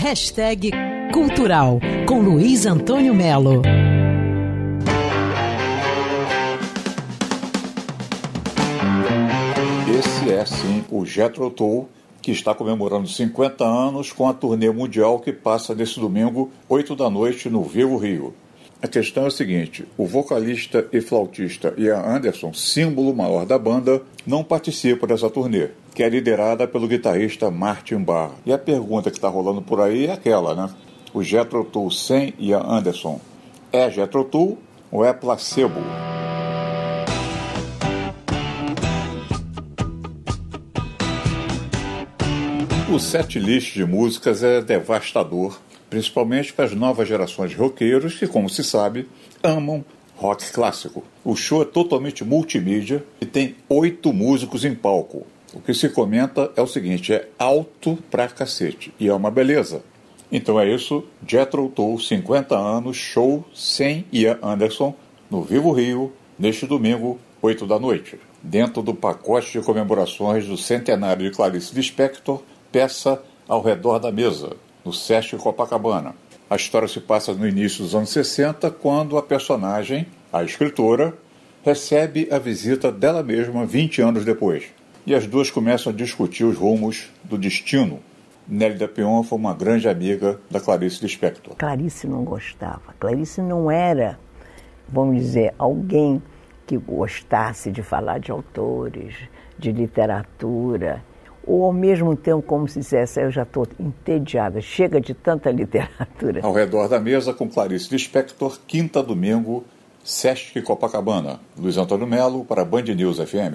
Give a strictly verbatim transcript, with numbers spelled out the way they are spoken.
Hashtag Cultural, com Luiz Antônio Melo. Esse é, sim, o Jethro Tull, que está comemorando cinquenta anos com a turnê mundial que passa nesse domingo, oito da noite, no Vivo Rio. A questão é a seguinte: o vocalista e flautista Ian Anderson, símbolo maior da banda, não participa dessa turnê, que é liderada pelo guitarrista Martin Barr. E a pergunta que está rolando por aí é aquela, né? O Jethro Tull sem Ian Anderson é Jethro Tull ou é placebo? O setlist de músicas é devastador, principalmente para as novas gerações de roqueiros que, como se sabe, amam rock clássico. O show é totalmente multimídia e tem oito músicos em palco. O que se comenta é o seguinte: é alto pra cacete e é uma beleza. Então é isso, Jethro Tull, cinquenta anos, show sem Ian Anderson, no Vivo Rio, neste domingo, oito da noite. Dentro do pacote de comemorações do centenário de Clarice Lispector, peça Ao Redor da Mesa, no Sesc Copacabana. A história se passa no início dos anos sessenta, quando a personagem, a escritora, recebe a visita dela mesma vinte anos depois. E as duas começam a discutir os rumos do destino. Nélida Piñon foi uma grande amiga da Clarice Lispector. Clarice não gostava. Clarice não era, vamos dizer, alguém que gostasse de falar de autores, de literatura, ou ao mesmo tempo como se dissesse: eu já estou entediada, chega de tanta literatura. Ao Redor da Mesa, com Clarice Lispector, quinta, domingo, Sesc Copacabana. Luiz Antônio Melo, para Band News F M.